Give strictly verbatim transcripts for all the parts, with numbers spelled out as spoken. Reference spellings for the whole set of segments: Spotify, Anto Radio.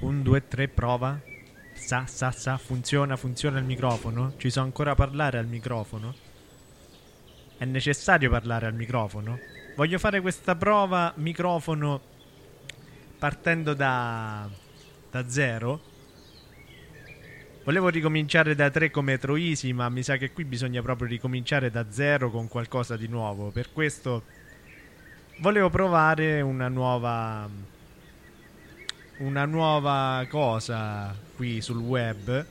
un, due, tre, prova. Sa, sa, sa, funziona, funziona il microfono. Ci so ancora parlare al microfono. È necessario parlare al microfono. Voglio fare questa prova microfono partendo da, da zero. Volevo ricominciare da tre come Troisi, ma mi sa che qui bisogna proprio ricominciare da zero con qualcosa di nuovo. Per questo volevo provare una nuova, una nuova cosa qui sul web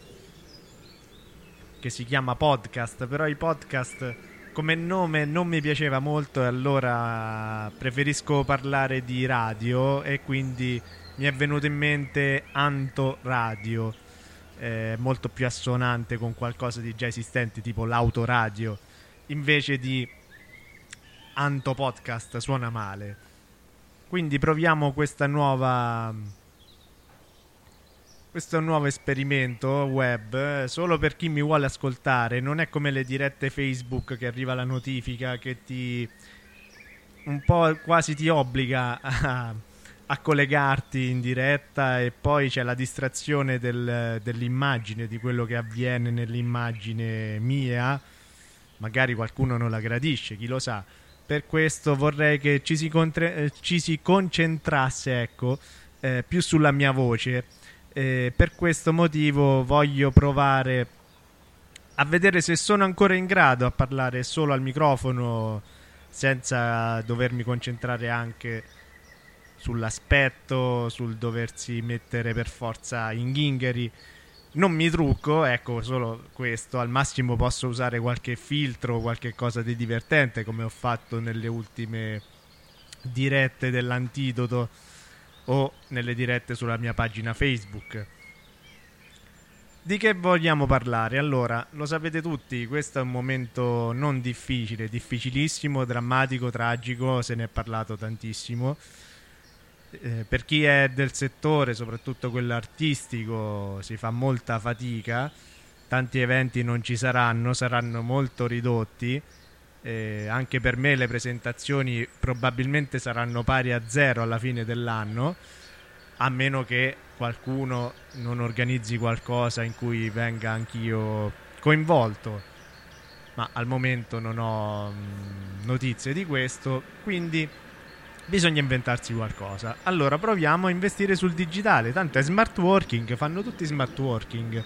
che si chiama podcast. Però i podcast come nome non mi piaceva molto e allora preferisco parlare di radio, e quindi mi è venuto in mente Anto Radio. Eh, molto più assonante con qualcosa di già esistente, tipo l'autoradio, invece di Anto Podcast suona male. Quindi proviamo questa nuova questo nuovo esperimento web solo per chi mi vuole ascoltare. Non è come le dirette Facebook che arriva la notifica che ti un po' quasi ti obbliga a a collegarti in diretta, e poi c'è la distrazione del, dell'immagine, di quello che avviene nell'immagine mia. Magari qualcuno non la gradisce, chi lo sa. Per questo vorrei che ci si, contre- ci si concentrasse ecco eh, più sulla mia voce. Eh, per questo motivo voglio provare a vedere se sono ancora in grado a parlare solo al microfono senza dovermi concentrare anche sull'aspetto, sul doversi mettere per forza in ghingheri. Non mi trucco, ecco, solo questo. Al massimo posso usare qualche filtro, qualche cosa di divertente, come ho fatto nelle ultime dirette dell'Antidoto o nelle dirette sulla mia pagina Facebook. Di che vogliamo parlare? Allora, lo sapete tutti, questo è un momento non difficile, difficilissimo, drammatico, tragico, se ne è parlato tantissimo. Eh, per chi è del settore, soprattutto quello artistico, si fa molta fatica, tanti eventi non ci saranno, saranno molto ridotti, eh, anche per me le presentazioni probabilmente saranno pari a zero alla fine dell'anno, a meno che qualcuno non organizzi qualcosa in cui venga anch'io coinvolto, ma al momento non ho mh, notizie di questo, quindi bisogna inventarsi qualcosa. Allora proviamo a investire sul digitale, tanto è smart working, fanno tutti smart working,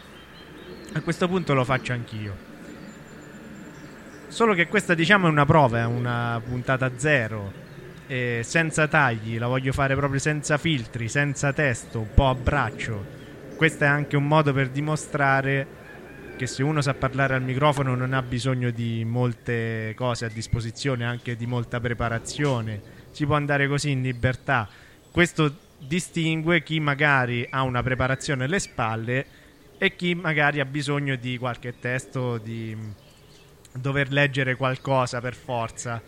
a questo punto lo faccio anch'io. Solo che questa, diciamo, è una prova, è una puntata zero, e senza tagli, la voglio fare proprio senza filtri, senza testo, un po' a braccio. Questo è anche un modo per dimostrare che se uno sa parlare al microfono non ha bisogno di molte cose a disposizione, anche di molta preparazione. Si può andare così in libertà. Questo distingue chi magari ha una preparazione alle spalle e chi magari ha bisogno di qualche testo, di dover leggere qualcosa per forza.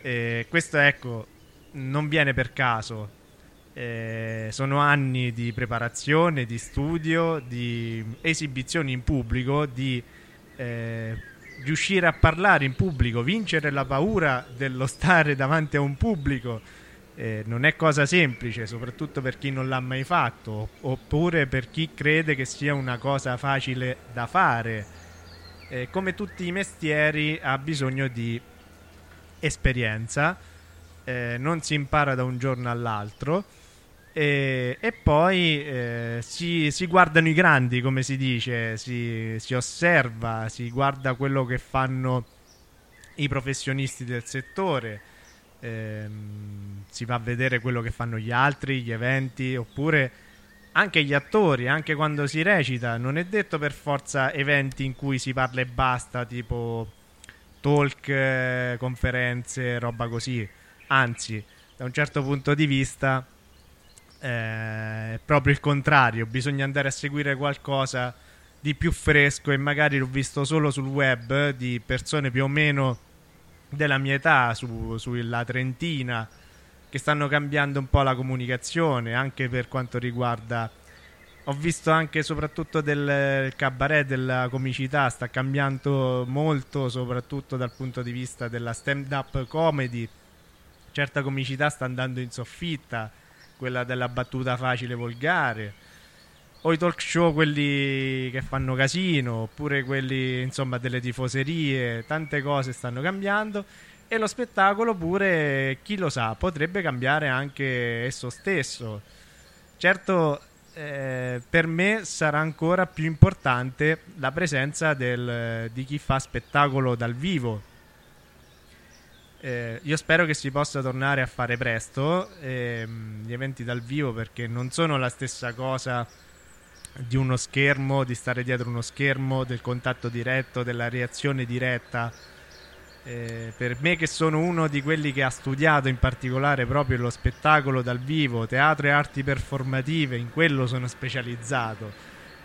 Eh, questo, ecco, non viene per caso. Eh, sono anni di preparazione, di studio, di esibizioni in pubblico, di Eh, riuscire a parlare in pubblico, vincere la paura dello stare davanti a un pubblico. Eh, non è cosa semplice, soprattutto per chi non l'ha mai fatto, oppure per chi crede che sia una cosa facile da fare. Eh, come tutti i mestieri ha bisogno di esperienza, eh, non si impara da un giorno all'altro, e, e poi eh, si, si guardano i grandi, come si dice, si, si osserva, si guarda quello che fanno i professionisti del settore, eh, si va a vedere quello che fanno gli altri, gli eventi, oppure anche gli attori, anche quando si recita. Non è detto per forza eventi in cui si parla e basta, tipo talk, conferenze, roba così. Anzi, da un certo punto di vista Eh, proprio il contrario, bisogna andare a seguire qualcosa di più fresco, e magari l'ho visto solo sul web di persone più o meno della mia età, su, sulla trentina, che stanno cambiando un po' la comunicazione, anche per quanto riguarda, ho visto anche soprattutto del cabaret, della comicità, sta cambiando molto, soprattutto dal punto di vista della stand up comedy. Certa comicità sta andando in soffitta, quella della battuta facile volgare, o i talk show, quelli che fanno casino, oppure quelli, insomma, delle tifoserie. Tante cose stanno cambiando e lo spettacolo pure, chi lo sa, potrebbe cambiare anche esso stesso. Certo, eh, per me sarà ancora più importante la presenza del, di chi fa spettacolo dal vivo. Eh, io spero che si possa tornare a fare presto ehm, gli eventi dal vivo, perché non sono la stessa cosa di uno schermo, di stare dietro uno schermo, del contatto diretto, della reazione diretta. Eh, per me, che sono uno di quelli che ha studiato in particolare proprio lo spettacolo dal vivo, teatro e arti performative, in quello sono specializzato,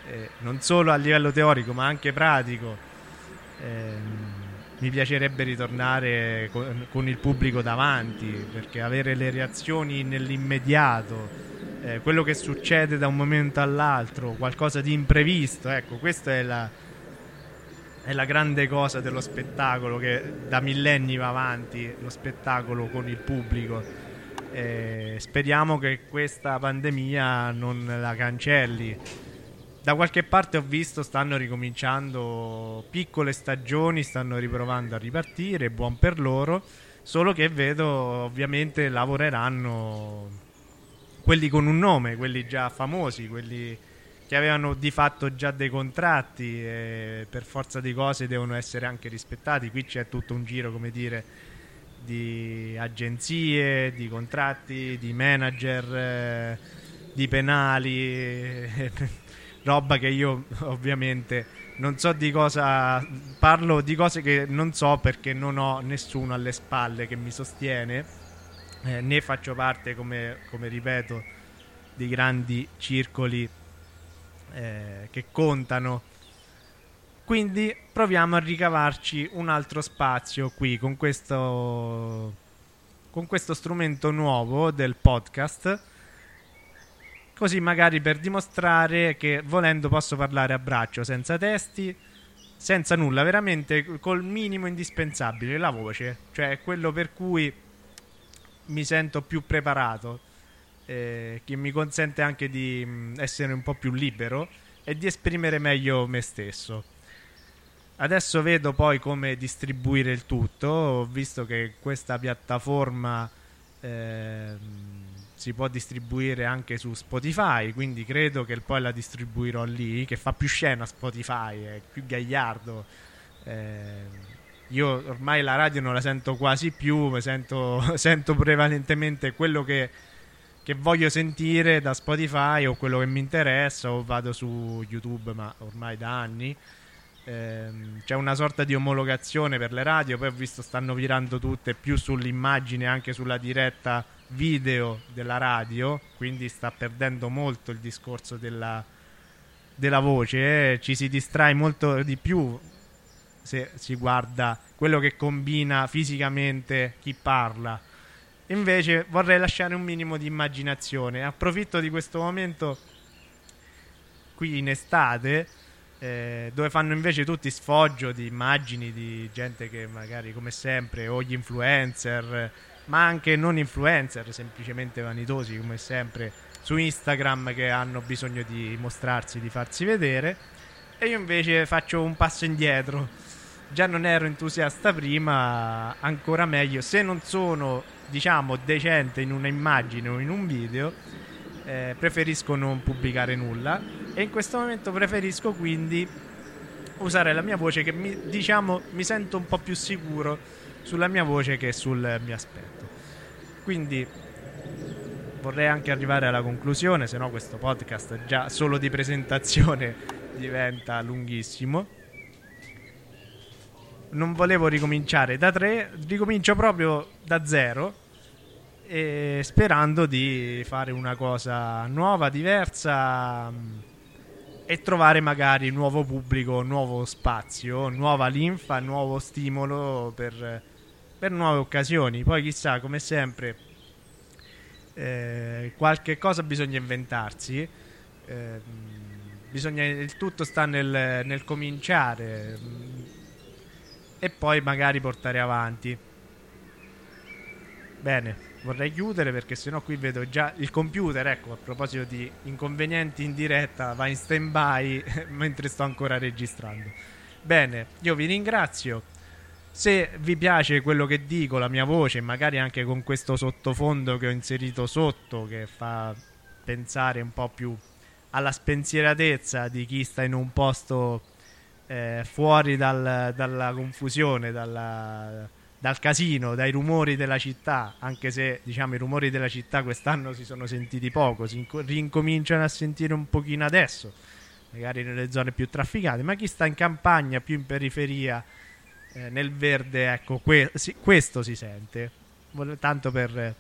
eh, non solo a livello teorico ma anche pratico, eh, mi piacerebbe ritornare con, con il pubblico davanti, perché avere le reazioni nell'immediato, eh, quello che succede da un momento all'altro, qualcosa di imprevisto, ecco, questa è la, è la grande cosa dello spettacolo, che da millenni va avanti, lo spettacolo con il pubblico. Eh, speriamo che questa pandemia non la cancelli. Da qualche parte ho visto stanno ricominciando piccole stagioni, stanno riprovando a ripartire, buon per loro, solo che vedo ovviamente lavoreranno quelli con un nome, quelli già famosi, quelli che avevano di fatto già dei contratti e per forza di cose devono essere anche rispettati. Qui c'è tutto un giro, come dire, di agenzie, di contratti, di manager, eh, di penali... roba che io ovviamente non so di cosa parlo, di cose che non so perché non ho nessuno alle spalle che mi sostiene, eh, né faccio parte, come, come ripeto, di grandi circoli eh, che contano. Quindi proviamo a ricavarci un altro spazio qui con questo, con questo strumento nuovo del podcast, così magari per dimostrare che volendo posso parlare a braccio, senza testi, senza nulla, veramente col minimo indispensabile, la voce, cioè quello per cui mi sento più preparato, eh, che mi consente anche di essere un po' più libero e di esprimere meglio me stesso. Adesso vedo poi come distribuire il tutto, ho visto che questa piattaforma eh, si può distribuire anche su Spotify, quindi credo che poi la distribuirò lì, che fa più scena Spotify, è più gagliardo. Eh, io ormai la radio non la sento quasi più, mi sento, sento prevalentemente quello che, che voglio sentire da Spotify, o quello che mi interessa, o vado su YouTube, ma ormai da anni. Eh, c'è una sorta di omologazione per le radio, poi ho visto stanno virando tutte più sull'immagine, anche sulla diretta video della radio, quindi sta perdendo molto il discorso della, della voce, eh? Ci si distrae molto di più se si guarda quello che combina fisicamente chi parla. Invece vorrei lasciare un minimo di immaginazione, approfitto di questo momento qui in estate, eh, dove fanno invece tutti sfoggio di immagini di gente che magari, come sempre, o gli influencer, ma anche non influencer, semplicemente vanitosi come sempre su Instagram, che hanno bisogno di mostrarsi, di farsi vedere. E io invece faccio un passo indietro, già non ero entusiasta prima, ancora meglio se non sono, diciamo, decente in una immagine o in un video, eh, preferisco non pubblicare nulla, e in questo momento preferisco quindi usare la mia voce, che mi, diciamo, mi sento un po' più sicuro sulla mia voce che sul mio aspetto. Quindi vorrei anche arrivare alla conclusione, se no questo podcast già solo di presentazione diventa lunghissimo. Non volevo ricominciare da tre, ricomincio proprio da zero, e sperando di fare una cosa nuova, diversa, e trovare magari nuovo pubblico, nuovo spazio, nuova linfa, nuovo stimolo per, per nuove occasioni. Poi chissà, come sempre, eh, qualche cosa bisogna inventarsi, eh, bisogna, il tutto sta nel, nel cominciare, mh, e poi magari portare avanti. Bene. vorrei chiudere, perché sennò qui vedo già il computer, ecco, a proposito di inconvenienti in diretta, va in stand by mentre sto ancora registrando. Bene, io vi ringrazio. Se vi piace quello che dico, la mia voce, magari anche con questo sottofondo che ho inserito sotto, che fa pensare un po' più alla spensieratezza di chi sta in un posto eh, fuori dal, dalla confusione, dalla, dal casino, dai rumori della città, anche se, diciamo, i rumori della città quest'anno si sono sentiti poco, si inc- rincominciano a sentire un pochino adesso, magari nelle zone più trafficate, ma chi sta in campagna, più in periferia, Eh, nel verde, ecco, que- si- questo si sente, tanto per,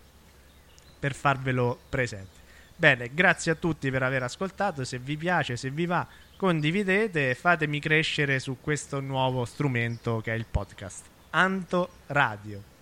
per farvelo presente. Bene, grazie a tutti per aver ascoltato, se vi piace, se vi va, condividete e fatemi crescere su questo nuovo strumento che è il podcast Anto Radio.